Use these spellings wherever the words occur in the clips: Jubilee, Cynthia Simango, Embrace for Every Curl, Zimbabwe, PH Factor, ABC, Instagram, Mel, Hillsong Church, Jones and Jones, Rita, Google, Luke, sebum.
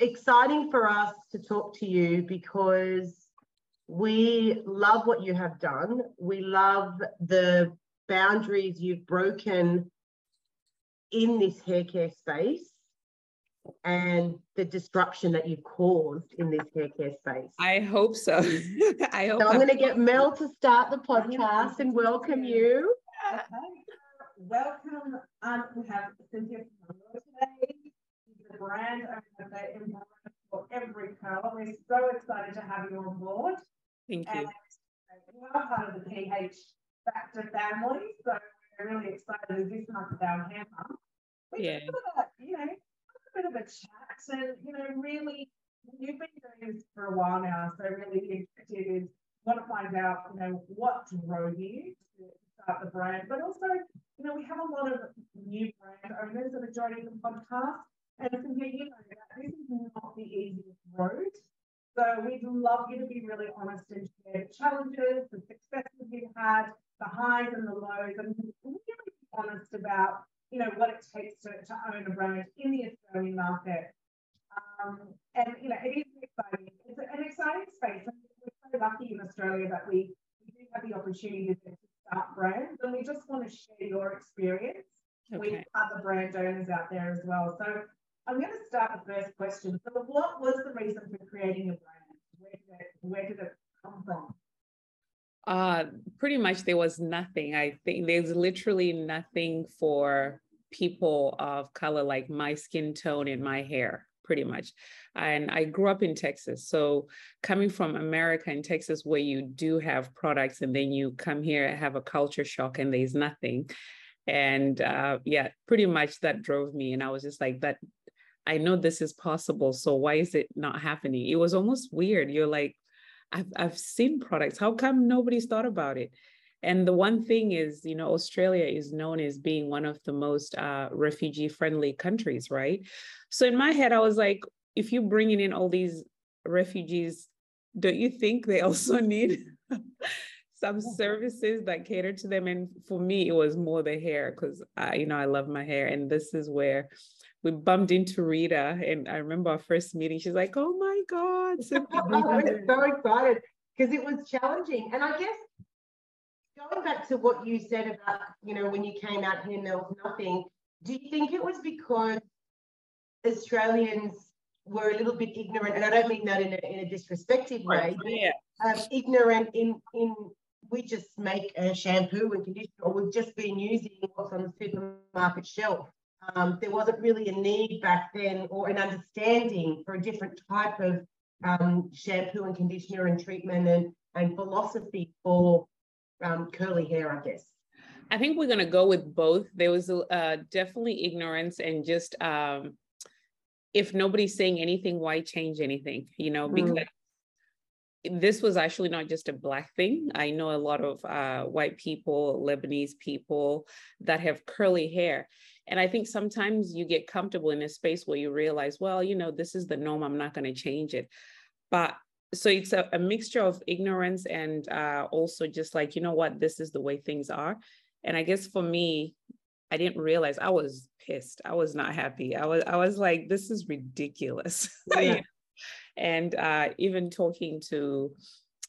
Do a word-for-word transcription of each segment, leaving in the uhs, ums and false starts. exciting for us to talk to you because we love what you have done. We love the boundaries you've broken in this hair care space and the disruption that you've caused in this hair care space. I hope so. I hope so. I'm going to get Mel to start the podcast and welcome you. Okay. Welcome. Um, we have Cynthia Simango today. She's the brand owner of Embrace for Every Curl. We're so excited to have you on board. Thank you. And you are part of the P H Factor family, so we're really excited. This month is our hair month. Yeah. You know, bit of a chat, so you know, really, you've been doing this for a while now, so really the objective is want to find out, you know, what drove you to start the brand, but also, you know, we have a lot of new brand owners that are joining the podcast, and so, yeah, you know, that this is not the easiest road, so we'd love you to be really honest and share the challenges, the successes you've had, the highs and the lows, and really be honest about, you know, what it takes to, to own a brand in the Australian market. Um, and, you know, it is exciting. It's an exciting space. And we're so lucky in Australia that we, we do have the opportunity to start brands. And we just want to share your experience okay. with other brand owners out there as well. So I'm going to start with the first question. So what was the reason for creating a brand? Where did it, where did it come from? Uh, pretty much there was nothing. I think there's literally nothing for people of color, like my skin tone and my hair, pretty much. And I grew up in Texas. So coming from America and Texas, where you do have products, and then you come here and have a culture shock and there's nothing. And uh, yeah, pretty much that drove me. And I was just like, that, I know this is possible. So why is it not happening? It was almost weird. You're like, I've, I've seen products. How come nobody's thought about it? And the one thing is, you know, Australia is known as being one of the most uh, refugee-friendly countries, right? So in my head, I was like, if you're bringing in all these refugees, don't you think they also need some services that cater to them? And for me, it was more the hair because, you know, I love my hair. And this is where we bumped into Rita, and I remember our first meeting. She's like, oh my God. So I was so excited because it was challenging. And I guess going back to what you said about, you know, when you came out here and there was nothing, do you think it was because Australians were a little bit ignorant? And I don't mean that in a, in a disrespectful way. Yeah. Um, ignorant in, in we just make a shampoo and conditioner, or we've just been using what's on the supermarket shelf. Um, there wasn't really a need back then or an understanding for a different type of um, shampoo and conditioner and treatment and, and philosophy for um, curly hair, I guess. I think we're going to go with both. There was uh, definitely ignorance and just um, if nobody's saying anything, why change anything, you know, because mm. this was actually not just a Black thing. I know a lot of uh, white people, Lebanese people that have curly hair. And I think sometimes you get comfortable in a space where you realize, well, you know, this is the norm. I'm not going to change it. But so it's a, a mixture of ignorance and uh, also just like, you know what, this is the way things are. And I guess for me, I didn't realize I was pissed. I was not happy. I was, I was like, this is ridiculous. Yeah. And uh, even talking to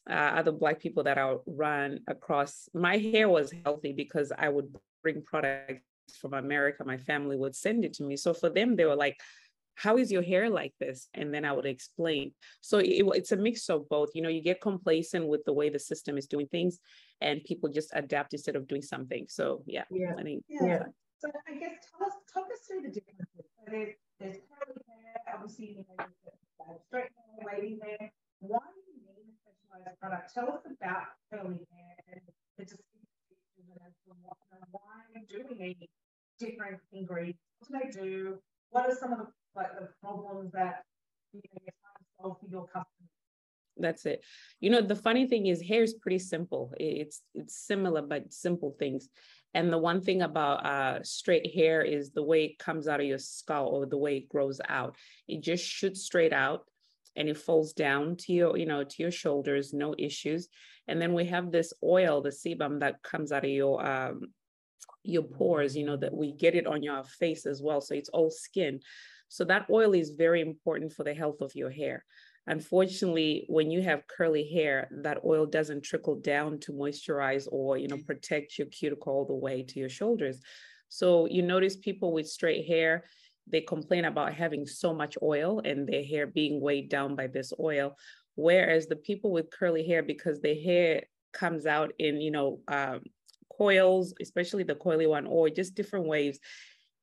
uh, other Black people that I run across, my hair was healthy because I would bring products from America. My family would send it to me. So for them, they were like, how is your hair like this? And then I would explain. So it, it's a mix of both. You know, you get complacent with the way the system is doing things and people just adapt instead of doing something. So yeah. Yeah. I think, yeah. yeah. So I guess tell us, talk us through the differences. So there's, there's curly hair, obviously, you know, straight hair, wavy hair. Why do you need a specialized product? Tell us about curly hair and the distinctions and why do we need different ingredients? What do they do? What are some of the, like, the problems that you know, you're trying to solve for your customers? That's it. You know, the funny thing is hair is pretty simple. It's it's similar, but simple things. And the one thing about uh, straight hair is the way it comes out of your skull or the way it grows out. It just shoots straight out and it falls down to your, you know, to your shoulders, no issues. And then we have this oil, the sebum that comes out of your, um, your pores, you know, that we get it on your face as well. So it's all skin. So that oil is very important for the health of your hair. Unfortunately, when you have curly hair, that oil doesn't trickle down to moisturize or, you know, protect your cuticle all the way to your shoulders. So you notice people with straight hair, they complain about having so much oil and their hair being weighed down by this oil. Whereas the people with curly hair, because their hair comes out in, you know, um, coils, especially the coily one, or just different waves,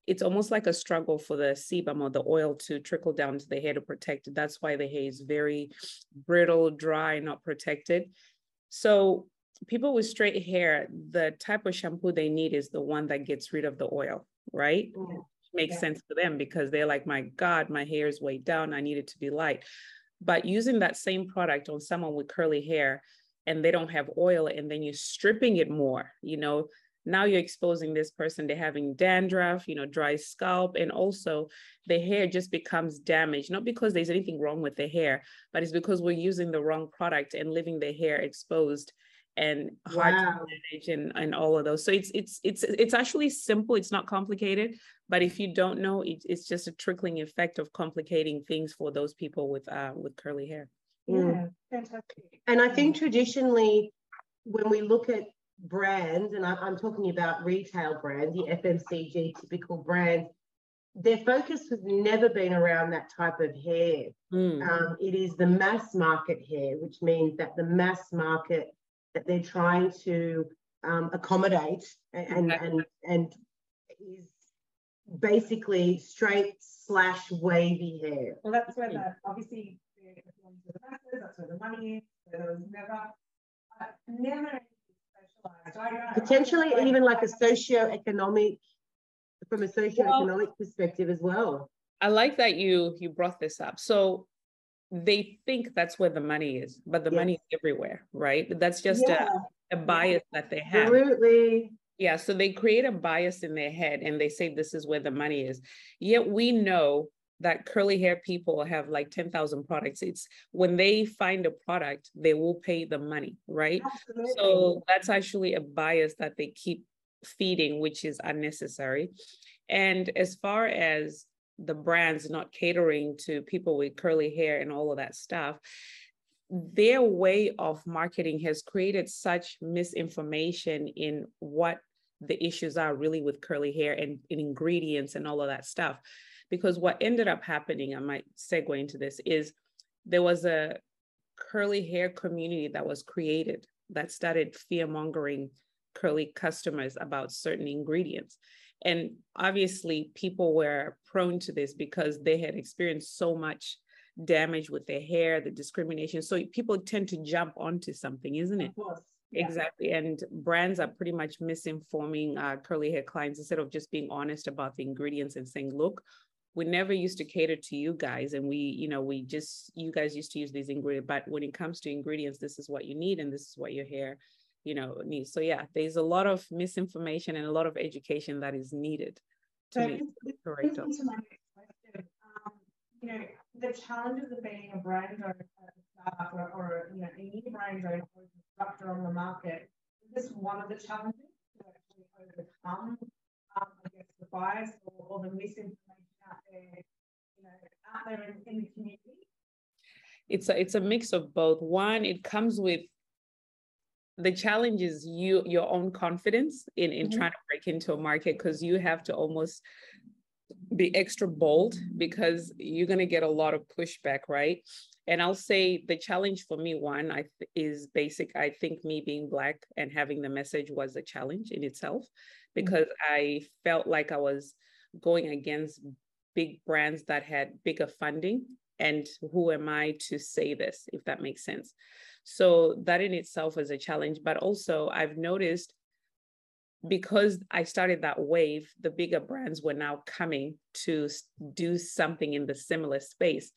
it's almost like a struggle for the sebum or the oil to trickle down to the hair to protect it. That's why the hair is very brittle, dry, not protected. So people with straight hair, the type of shampoo they need is the one that gets rid of the oil, right? Yeah. Makes yeah. sense to them because they're like, my God, my hair is weighed down. I need it to be light. But using that same product on someone with curly hair and they don't have oil and then you're stripping it more, you know, now you're exposing this person to having dandruff, you know, dry scalp, and also the hair just becomes damaged, not because there's anything wrong with the hair, but it's because we're using the wrong product and leaving the hair exposed and hard wow. to manage and, and all of those. So it's, it's, it's, it's actually simple. It's not complicated, but if you don't know, it, it's just a trickling effect of complicating things for those people with, uh, with curly hair. Yeah, mm. fantastic. And I think traditionally, when we look at brands, and I'm talking about retail brands, the F M C G typical brands, their focus has never been around that type of hair. Mm. Um, it is the mass market hair, which means that the mass market that they're trying to um, accommodate and, okay. and, and is basically straight slash wavy hair. Well, that's where the, obviously, the masses, that's where the money is, so there was never, uh, never Potentially, even like a socio-economic, from a socio-economic well, perspective as well. I like that you you brought this up. So they think that's where the money is, but the yes. money is everywhere, right? That's just yeah. a, a bias yeah. that they have. Absolutely. Yeah, so they create a bias in their head and they say this is where the money is. Yet we know that curly hair people have like ten thousand products. It's when they find a product, they will pay the money, right? Absolutely. So that's actually a bias that they keep feeding, which is unnecessary. And as far as the brands not catering to people with curly hair and all of that stuff, their way of marketing has created such misinformation in what the issues are really with curly hair and, and ingredients and all of that stuff. Because what ended up happening, I might segue into this, is there was a curly hair community that was created that started fear-mongering curly customers about certain ingredients. And obviously people were prone to this because they had experienced so much damage with their hair, the discrimination. So people tend to jump onto something, isn't it? Of course. Yeah. Exactly. And brands are pretty much misinforming uh, curly hair clients instead of just being honest about the ingredients and saying, look, we never used to cater to you guys. And we, you know, we just, you guys used to use these ingredients, but when it comes to ingredients, this is what you need. And this is what your hair, you know, needs. So yeah, there's a lot of misinformation and a lot of education that is needed to so make this, correct. This is my next question. Um, you know, the challenges of being a brand owner or, or, you know, a new brand owner or disruptor on the market, is this one of the challenges to actually overcome, um, I guess, the bias or, or the misinformation there, you know, out there in, in the community? It's a, it's a mix of both. One, it comes with the challenge is you, your own confidence in, in mm-hmm. trying to break into a market, because you have to almost be extra bold because you're going to get a lot of pushback, right? And I'll say the challenge for me, one, I th- is basic. I think me being Black and having the message was a challenge in itself because mm-hmm. I felt like I was going against big brands that had bigger funding, and who am I to say this, if that makes sense. So that in itself is a challenge, but also I've noticed because I started that wave, the bigger brands were now coming to do something in the similar space.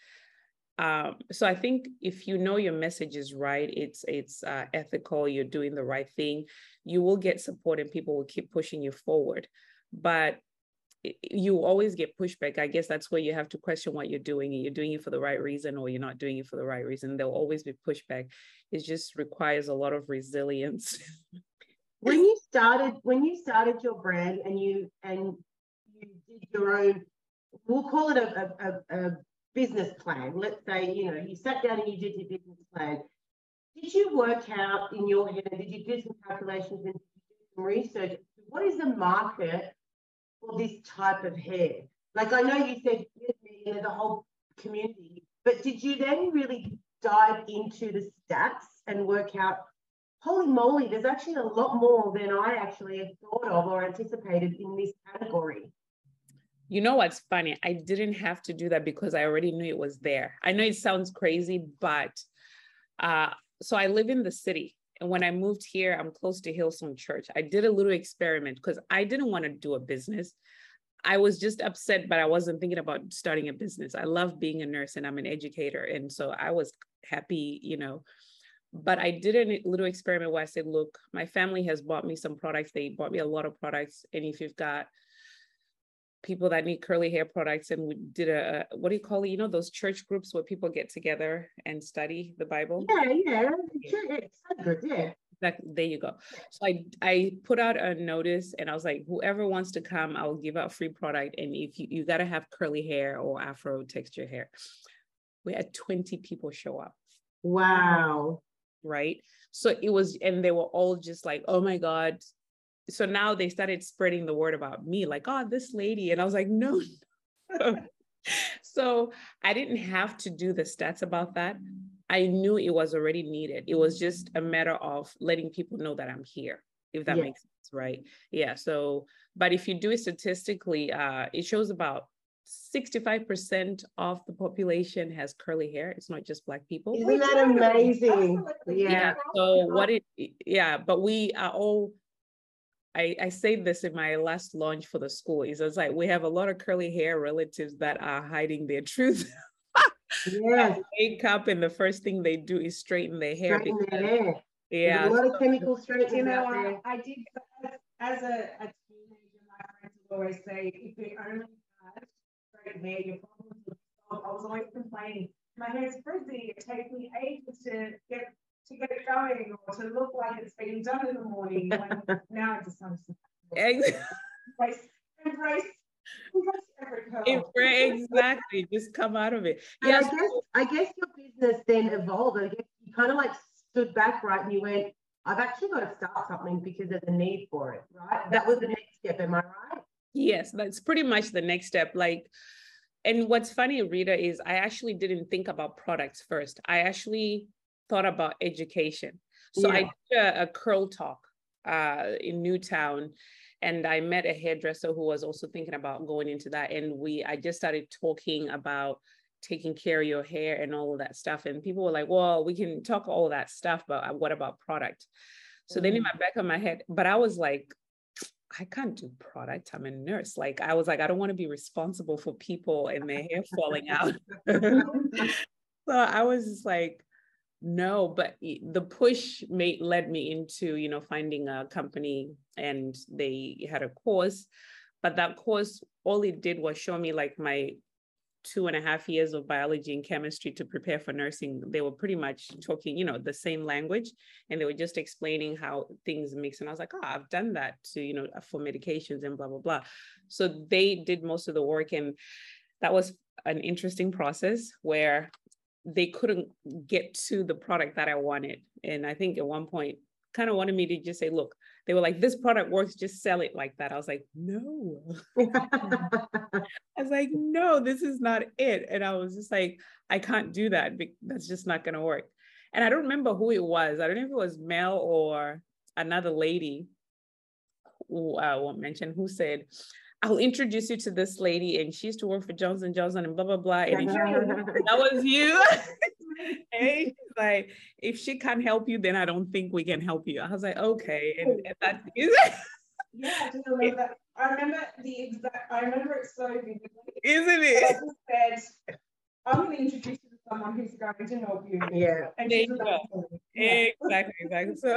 Um, so I think if you know your message is right, it's it's uh, ethical, you're doing the right thing, you will get support and people will keep pushing you forward. But you always get pushback. I guess that's where you have to question what you're doing, and you're doing it for the right reason or you're not doing it for the right reason. There'll always be pushback. It just requires a lot of resilience. When you started, when you started your brand and you and you did your own we'll call it a, a, a business plan. Let's say, you know, you sat down and you did your business plan. Did you work out in your head, did you do some calculations and some research? What is the market for this type of hair? Like, I know you said, you know, the whole community, but did you then really dive into the stats and work out, holy moly, there's actually a lot more than I actually thought of or anticipated in this category? You know what's funny? I didn't have to do that because I already knew it was there. I know it sounds crazy, but uh, so I live in the city. And when I moved here, I'm close to Hillsong Church. I did a little experiment because I didn't want to do a business. I was just upset, but I wasn't thinking about starting a business. I love being a nurse and I'm an educator. And so I was happy, you know, but I did a little experiment where I said, look, my family has bought me some products. They bought me a lot of products. And if you've got people that need curly hair products, and we did a, what do you call it? You know, those church groups where people get together and study the Bible? Yeah, yeah, sure, yeah. That, there you go. So I, I put out a notice and I was like, whoever wants to come, I'll give out free product. And if you, you got to have curly hair or Afro texture hair. We had twenty people show up. Wow. Right. So it was, and they were all just like, oh my God. So now they started spreading the word about me, like, oh, this lady. And I was like, no. So I didn't have to do the stats about that. I knew it was already needed. It was just a matter of letting people know that I'm here, if that yeah. makes sense, right? Yeah. So, but if you do it statistically, uh, it shows about sixty-five percent of the population has curly hair. It's not just Black people. Isn't that amazing? Yeah. yeah. So what it, yeah, but we are all, I, I say this in my last launch for the school, is it's like, we have a lot of curly hair relatives that are hiding their truth. Yeah. Wake up and the first thing they do is straighten their hair. Straighten because, their hair. Yeah. There's a lot of chemical straightening. You know, I, I did, as, as a, a teenager, my friends would always say, if you only had straight hair, your problems would solve. I was always complaining, my hair's frizzy, it takes me ages to get to get it going or to look like it's been done in the morning. Like, now I just understand. Embrace, embrace, embrace every curl. Exactly, just come out of it. Yeah, I guess, I guess your business then evolved. I guess you kind of like stood back, right? And you went, I've actually got to start something because there's a need for it, right? That was the next step, am I right? Yes, that's pretty much the next step. Like, and what's funny, Rita, is I actually didn't think about products first. I actually thought about education. So yeah. I did a, a curl talk uh, in Newtown, and I met a hairdresser who was also thinking about going into that. And we, I just started talking about taking care of your hair and all of that stuff. And people were like, well, we can talk all that stuff, but what about product? So mm-hmm. then in my back of my head, but I was like, I can't do product. I'm a nurse. Like, I was like, I don't want to be responsible for people and their hair falling out. So I was just like, no, but the push made, led me into, you know, finding a company, and they had a course, but that course, all it did was show me like my two and a half years of biology and chemistry to prepare for nursing. They were pretty much talking, you know, the same language, and they were just explaining how things mix. And I was like, oh, I've done that to, you know, for medications and blah, blah, blah. So they did most of the work. And that was an interesting process where they couldn't get to the product that I wanted. And I think at one point kind of wanted me to just say, look, they were like, this product works, just sell it like that. I was like, no. I was like, no, this is not it. And I was just like, I can't do that. That's just not going to work. And I don't remember who it was. I don't know if it was Mel or another lady who I won't mention, who said, I'll introduce you to this lady, and she used to work for Jones and Jones and blah, blah, blah. And that was you. And she's like, if she can't help you, then I don't think we can help you. I was like, okay. And, and that is yeah, I do remember that. I remember the exact, I remember it so vividly. Isn't it? I just said, I'm going to introduce you to someone who's going to help you. Yeah. And there you go. Yeah. Exactly, exactly. So.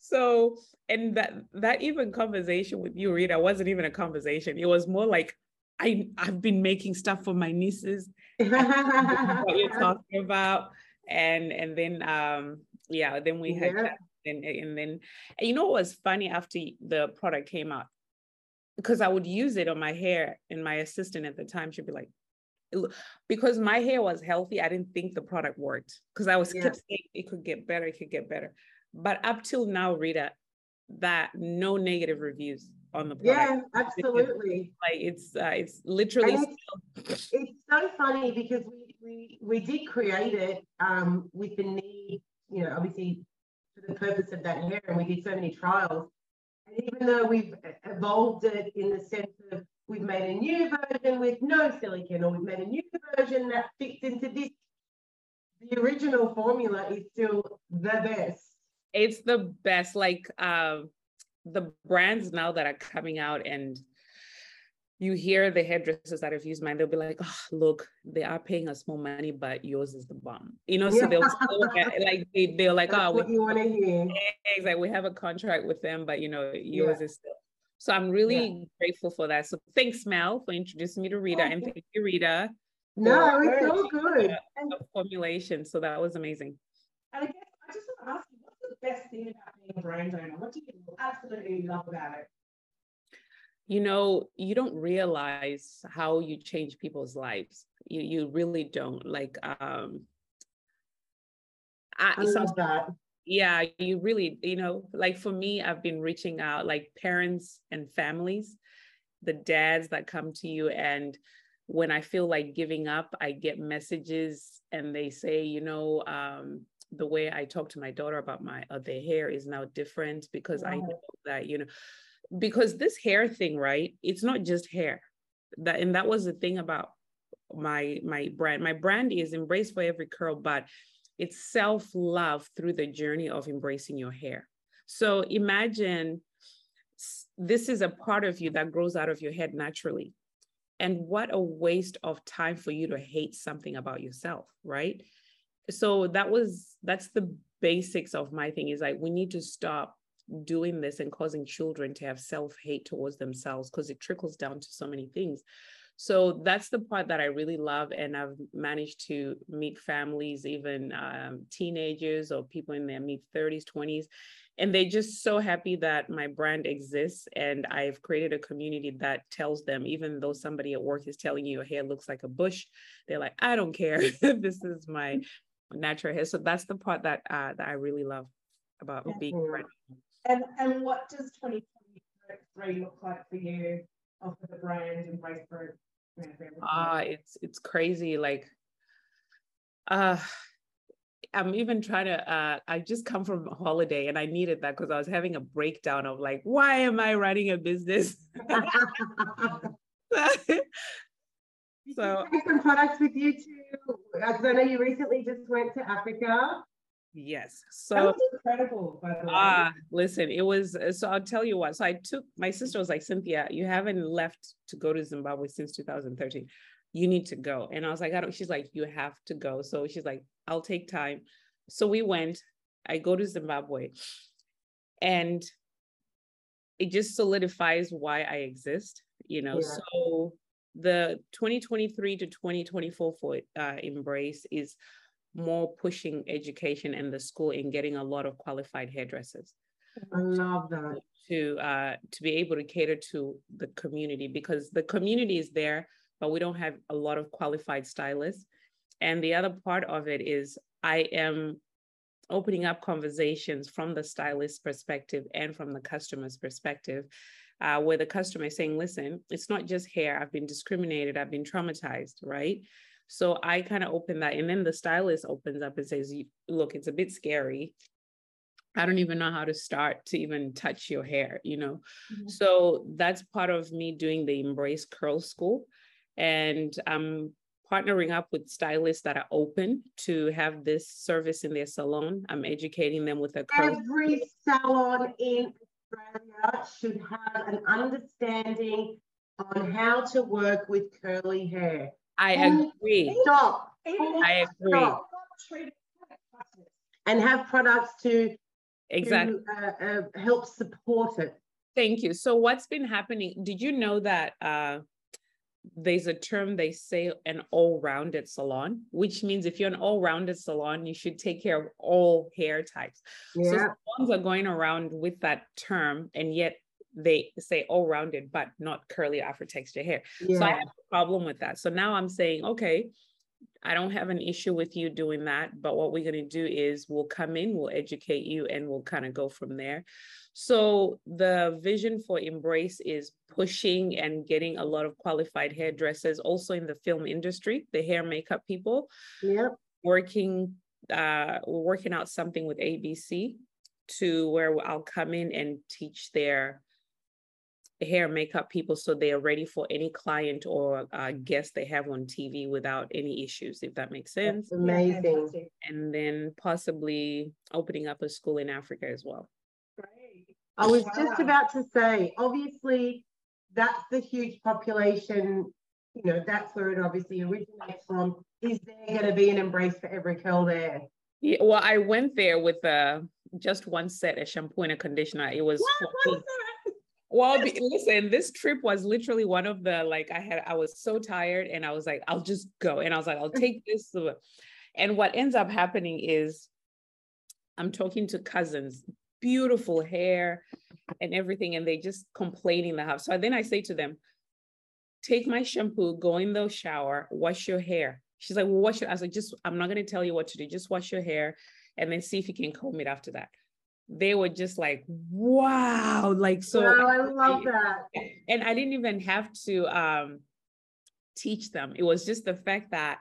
So, and that, that even conversation with you, Rita, wasn't even a conversation. It was more like, I, I've been making stuff for my nieces, what you're talking about. And, and then, um, yeah, then we had, yeah. and, and then, and you know, what was funny after the product came out, because I would use it on my hair, and my assistant at the time, she'd be like, because my hair was healthy, I didn't think the product worked, because I was yeah. kept saying it could get better, it could get better. But up till now, Rita, that no negative reviews on the product. Yeah, absolutely. Like it's uh, it's literally. It's, it's so funny because we we we did create it um, with the need, you know, obviously for the purpose of that hair, and we did so many trials. And even though we've evolved it in the sense of we've made a new version with no silicone, or we've made a new version that fits into this, the original formula is still the best. It's the best. Like uh, the brands now that are coming out, and you hear the hairdressers that have used mine, they'll be like, oh, look, they are paying us more money, but yours is the bomb. You know, so yeah. they'll still get, like, they, they're like, that's oh, what we, you wanna hear. Like, we have a contract with them, but you know, yours yeah. is still. So I'm really yeah. grateful for that. So thanks, Mel, for introducing me to Rita. Oh, and thank you, Rita. No, it's so good. The formulation. So that was amazing. And I guess I just want to ask you, what's the best thing about being a brand owner? What do you absolutely love about it? You know, you don't realize how you change people's lives. You you really don't. Like, um, I, I love that. Yeah, you really, you know, like for me, I've been reaching out, like parents and families, the dads that come to you. And when I feel like giving up, I get messages and they say, you know, um, the way I talk to my daughter about my uh, their hair is now different because wow. I know that, you know, because this hair thing, right? It's not just hair. That, and that was the thing about my my brand. My brand is Embrace for Every Curl, but it's self-love through the journey of embracing your hair. So imagine this is a part of you that grows out of your head naturally. And what a waste of time for you to hate something about yourself, right? So that was, that's the basics of my thing, is like, we need to stop doing this and causing children to have self-hate towards themselves, because it trickles down to so many things. So that's the part that I really love. And I've managed to meet families, even um, teenagers or people in their mid thirties, twenties. And they're just so happy that my brand exists. And I've created a community that tells them, even though somebody at work is telling you your hair looks like a bush, they're like, I don't care. This is my natural hair. So that's the part that, uh, that I really love about yeah. being a brand. And, and what does twenty twenty-three look like for you? Of the brand and vice versa. Ah, it's it's crazy. Like, uh, I'm even trying to. Uh, I just come from a holiday, and I needed that because I was having a breakdown of like, why am I running a business? So some products with you too. I know you recently just went to Africa. Yes. So that was incredible, by the way. Ah, listen, it was, so I'll tell you what. So I took, my sister was like, Cynthia, you haven't left to go to Zimbabwe since two thousand thirteen. You need to go. And I was like, I don't, she's like, you have to go. So she's like, I'll take time. So we went, I go to Zimbabwe, and it just solidifies why I exist, you know? Yeah. So the twenty twenty-three to twenty twenty-four for uh, Embrace is more pushing education and the school in getting a lot of qualified hairdressers. I love that. To, uh, to be able to cater to the community, because the community is there, but we don't have a lot of qualified stylists. And the other part of it is I am opening up conversations from the stylist's perspective and from the customer's perspective, uh, where the customer is saying, listen, it's not just hair. I've been discriminated. I've been traumatized, right? So I kind of open that, and then the stylist opens up and says, look, it's a bit scary. I don't even know how to start to even touch your hair, you know? Mm-hmm. So that's part of me doing the Embrace Curl School. And I'm partnering up with stylists that are open to have this service in their salon. I'm educating them with a curl. Every salon in Australia should have an understanding on how to work with curly hair. I agree. Stop. I agree. Stop. And have products to, exactly. to uh, uh, help support it. Thank you. So what's been happening? Did you know that uh, there's a term they say, an all-rounded salon, which means if you're an all-rounded salon, you should take care of all hair types. Yeah. So salons are going around with that term, and yet they say all rounded, but not curly Afro texture hair. Yeah. So I have a problem with that. So now I'm saying, okay, I don't have an issue with you doing that, but what we're going to do is we'll come in, we'll educate you, and we'll kind of go from there. So the vision for Embrace is pushing and getting a lot of qualified hairdressers, also in the film industry, the hair makeup people, yep. working, uh, we're working out something with A B C to where I'll come in and teach their hair makeup people so they are ready for any client or uh, guest they have on T V without any issues, if that makes sense. That's amazing. And then possibly opening up a school in Africa as well. Great. I was wow. just about to say, obviously, that's the huge population, you know, that's where it obviously originates from. Is there going to be an Embrace for Every Curl there? Yeah, well, I went there with uh, just one set, a shampoo and a conditioner. It was... What, what is that? Well, listen, this trip was literally one of the, like, I had, I was so tired and I was like, I'll just go. And I was like, I'll take this. And what ends up happening is I'm talking to cousins, beautiful hair and everything. And they just complain in the house. So then I say to them, take my shampoo, go in the shower, wash your hair. She's like, well, wash your, I was like, just, I'm not going to tell you what to do. Just wash your hair and then see if you can comb it after that. They were just like, wow, like, so wow, I love that. And I didn't even have to um, teach them. It was just the fact that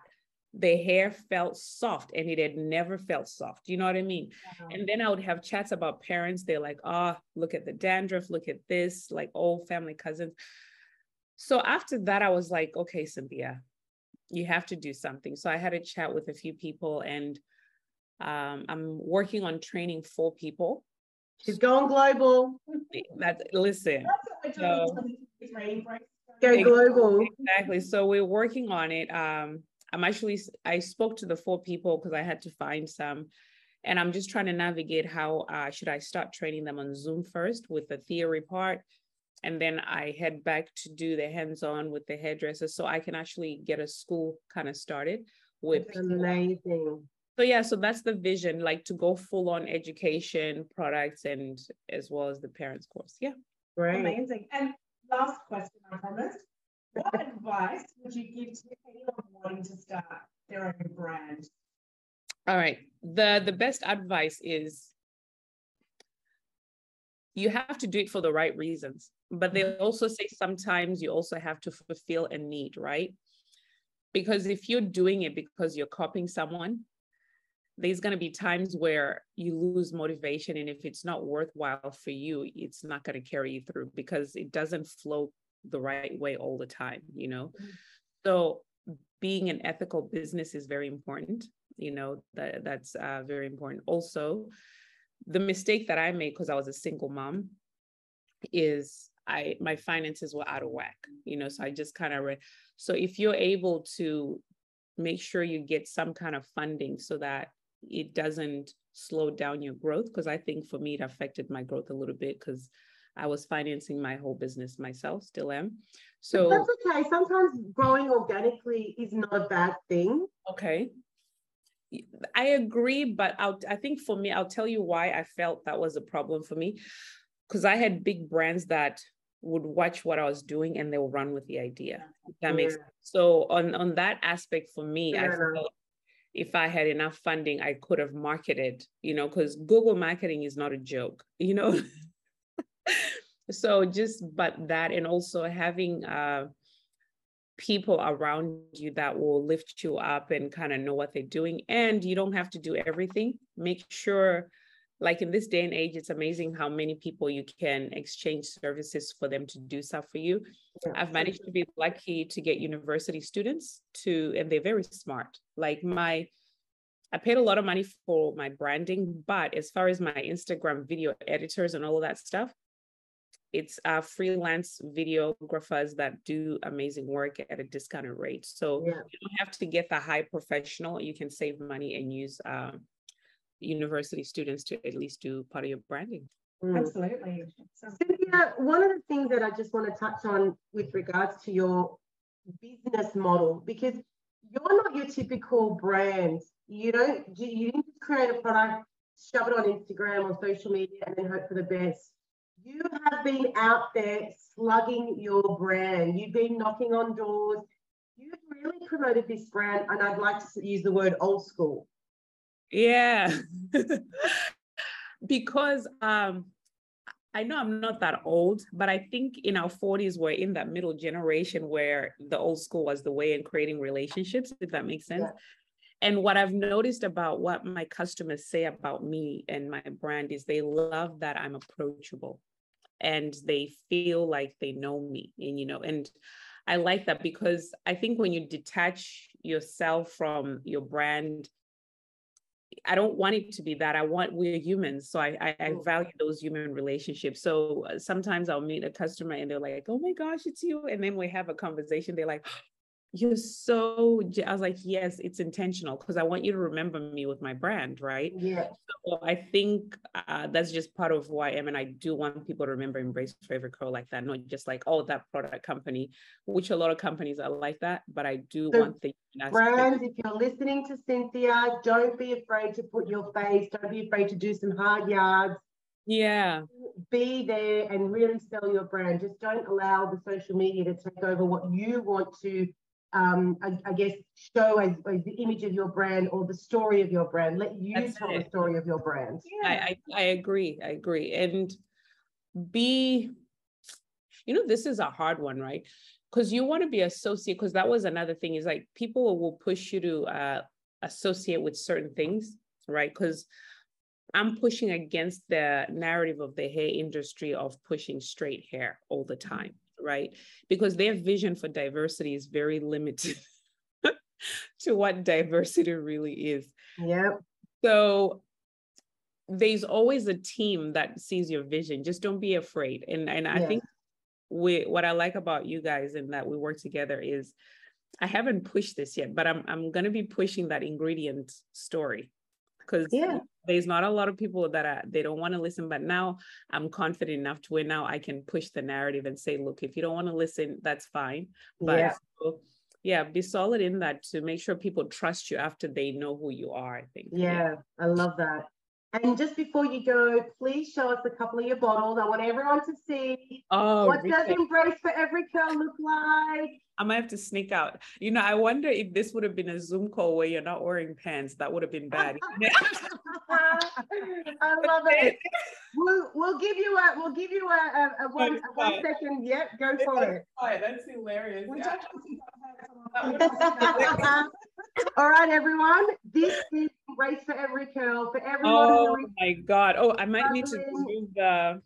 the hair felt soft and it had never felt soft. You know what I mean? Uh-huh. And then I would have chats about parents. They're like, oh, look at the dandruff, look at this, like old family cousins. So after that, I was like, okay, Cynthia, you have to do something. So I had a chat with a few people and Um, I'm working on training four people. She's going global. That's, listen. That's what we're doing. So, go global. Exactly. So we're working on it. Um, I'm actually, I spoke to the four people because I had to find some, and I'm just trying to navigate how uh, should I start training them on Zoom first with the theory part, and then I head back to do the hands-on with the hairdresser so I can actually get a school kind of started with. That's amazing. So yeah, so that's the vision, like to go full on education, products, and as well as the parents course. Yeah. Right. Amazing. And last question, I promise. What advice would you give to anyone wanting to start their own brand? All right. The, the best advice is you have to do it for the right reasons, but they also say sometimes you also have to fulfill a need, right? Because if you're doing it because you're copying someone, there's going to be times where you lose motivation. And if it's not worthwhile for you, it's not going to carry you through because it doesn't flow the right way all the time, you know? Mm-hmm. So being an ethical business is very important. You know, that that's uh, very important. Also, the mistake that I made because I was a single mom is I, my finances were out of whack, you know? So I just kind of read. So if you're able to make sure you get some kind of funding so that it doesn't slow down your growth, because I think for me it affected my growth a little bit because I was financing my whole business myself, still am. So that's okay. Sometimes growing organically is not a bad thing. Okay, I agree, but I'll, I think for me, I'll tell you why I felt that was a problem for me, because I had big brands that would watch what I was doing and they'll run with the idea. That makes yeah. sense. So on on that aspect for me, yeah. I felt if I had enough funding, I could have marketed, you know, because Google marketing is not a joke, you know. So just, but that, and also having uh, people around you that will lift you up and kind of know what they're doing. And you don't have to do everything. Make sure, like in this day and age, it's amazing how many people you can exchange services for them to do stuff for you. Yeah. I've managed to be lucky to get university students to, and they're very smart. Like my, I paid a lot of money for my branding, but as far as my Instagram video editors and all of that stuff, it's uh, freelance videographers that do amazing work at a discounted rate. So yeah. you don't have to get the high professional. You can save money and use uh, university students to at least do part of your branding. Mm. Absolutely. Cynthia, one of the things that I just want to touch on with regards to your business model, because you're not your typical brand. You don't, you didn't create a product, shove it on Instagram or social media and then hope for the best. You have been out there slugging your brand. You've been knocking on doors. You've really promoted this brand, and I'd like to use the word old school. Yeah. Because um, I know I'm not that old, but I think in our forties, we're in that middle generation where the old school was the way in creating relationships, if that makes sense. Yeah. And what I've noticed about what my customers say about me and my brand is they love that I'm approachable and they feel like they know me. And, you know, and I like that because I think when you detach yourself from your brand, I don't want it to be that. I want, we're humans. So I, I, I value those human relationships. So sometimes I'll meet a customer and they're like, oh my gosh, it's you. And then we have a conversation. They're like, you're so, I was like, yes, it's intentional. Cause I want you to remember me with my brand. Right. Yeah. So I think uh, that's just part of who I am. And I do want people to remember Embrace for Every Curl like that. Not just like, oh, that product company, which a lot of companies are like that, but I do so want the brands. If you're listening to Cynthia, don't be afraid to put your face. Don't be afraid to do some hard yards. Yeah. Be there and really sell your brand. Just don't allow the social media to take over what you want to um I, I guess show as, as the image of your brand or the story of your brand. Let you That's tell it. The story of your brand. Yeah. I, I I agree I agree and be, you know, this is a hard one, right? Because you want to be associated, because that was another thing, is like people will push you to uh associate with certain things, right? Because I'm pushing against the narrative of the hair industry of pushing straight hair all the time, right? Because their vision for diversity is very limited to what diversity really is. Yeah. So there's always a team that sees your vision. Just don't be afraid. And and yeah. I think we, what I like about you guys and that we work together is I haven't pushed this yet, but I'm I'm going to be pushing that ingredient story. Because yeah. there's not a lot of people that are, they don't want to listen, but now I'm confident enough to where now I can push the narrative and say, look, if you don't want to listen, that's fine. But yeah, so, yeah be solid in that to make sure people trust you after they know who you are, I think. Yeah, yeah, I love that. And just before you go, please show us a couple of your bottles. I want everyone to see oh, what Rita. Does Embrace for Every Curl look like? I might have to sneak out. You know, I wonder if this would have been a Zoom call where you're not wearing pants. That would have been bad. I love it. We'll we'll give you a we'll give you a, a, a one a one second. Yep, go it's for it. Fine. That's hilarious. Yeah. All right, everyone. This is Embrace for Every Curl for everyone. Oh my God. Oh, I might need to move the.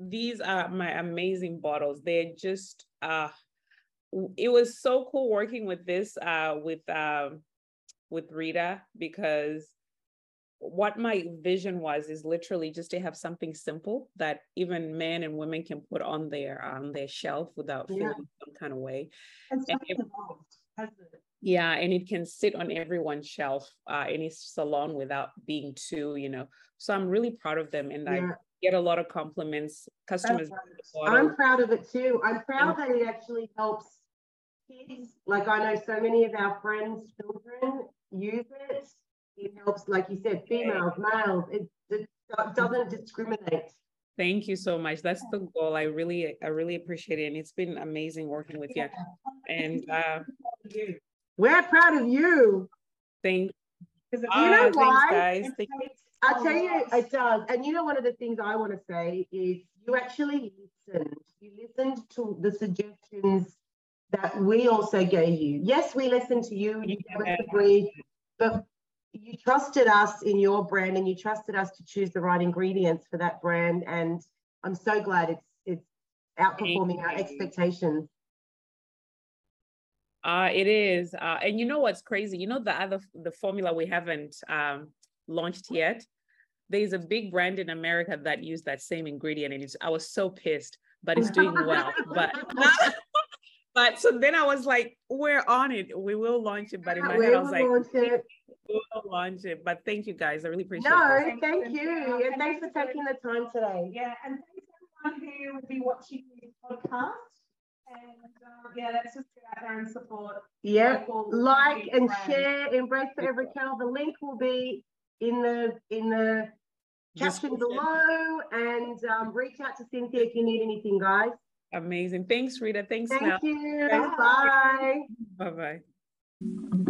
These are my amazing bottles. They're just uh. It was so cool working with this, uh, with um, with Rita, because what my vision was is literally just to have something simple that even men and women can put on their on their shelf without feeling yeah. some kind of way. And and it, yeah, and it can sit on everyone's shelf, uh, any salon without being too, you know. So I'm really proud of them, and yeah. I get a lot of compliments. Customers. I'm proud of it too. I'm proud yeah. that it actually helps. Like, I know so many of our friends' children use it. It helps, like you said, females, males. It, it doesn't discriminate. Thank you so much. That's the goal. I really, I really appreciate it, and it's been amazing working with you. And uh, we're proud of you. Thank. Because you know uh, why? Guys. Thank you. I'll tell you, it does. And you know, one of the things I want to say is you actually listened. You listened to the suggestions that we also gave you. Yes, we listened to you, you gave us the brief, but you trusted us in your brand and you trusted us to choose the right ingredients for that brand. And I'm so glad it's it's outperforming our expectations. Uh, it is. Uh, and you know what's crazy? You know, the other the formula we haven't um, launched yet. There's a big brand in America that used that same ingredient, and it's, I was so pissed, but it's doing well. But but so then I was like, we're on it. We will launch it. But in my we head, I was like, it. we will launch it. But thank you guys. I really appreciate it. No, that. thank you. you. And thanks for taking the time today. Yeah, and thanks everyone who will be watching this podcast. And uh, yeah, let's just get out there and support. Yeah, like and brands. Share, Embrace for Every Curl. The link will be in the in the Caption below, and um, reach out to Cynthia if you need anything, guys. Amazing. Thanks, Rita. Thanks, Mel. Thank you. Thanks, bye. Bye-bye.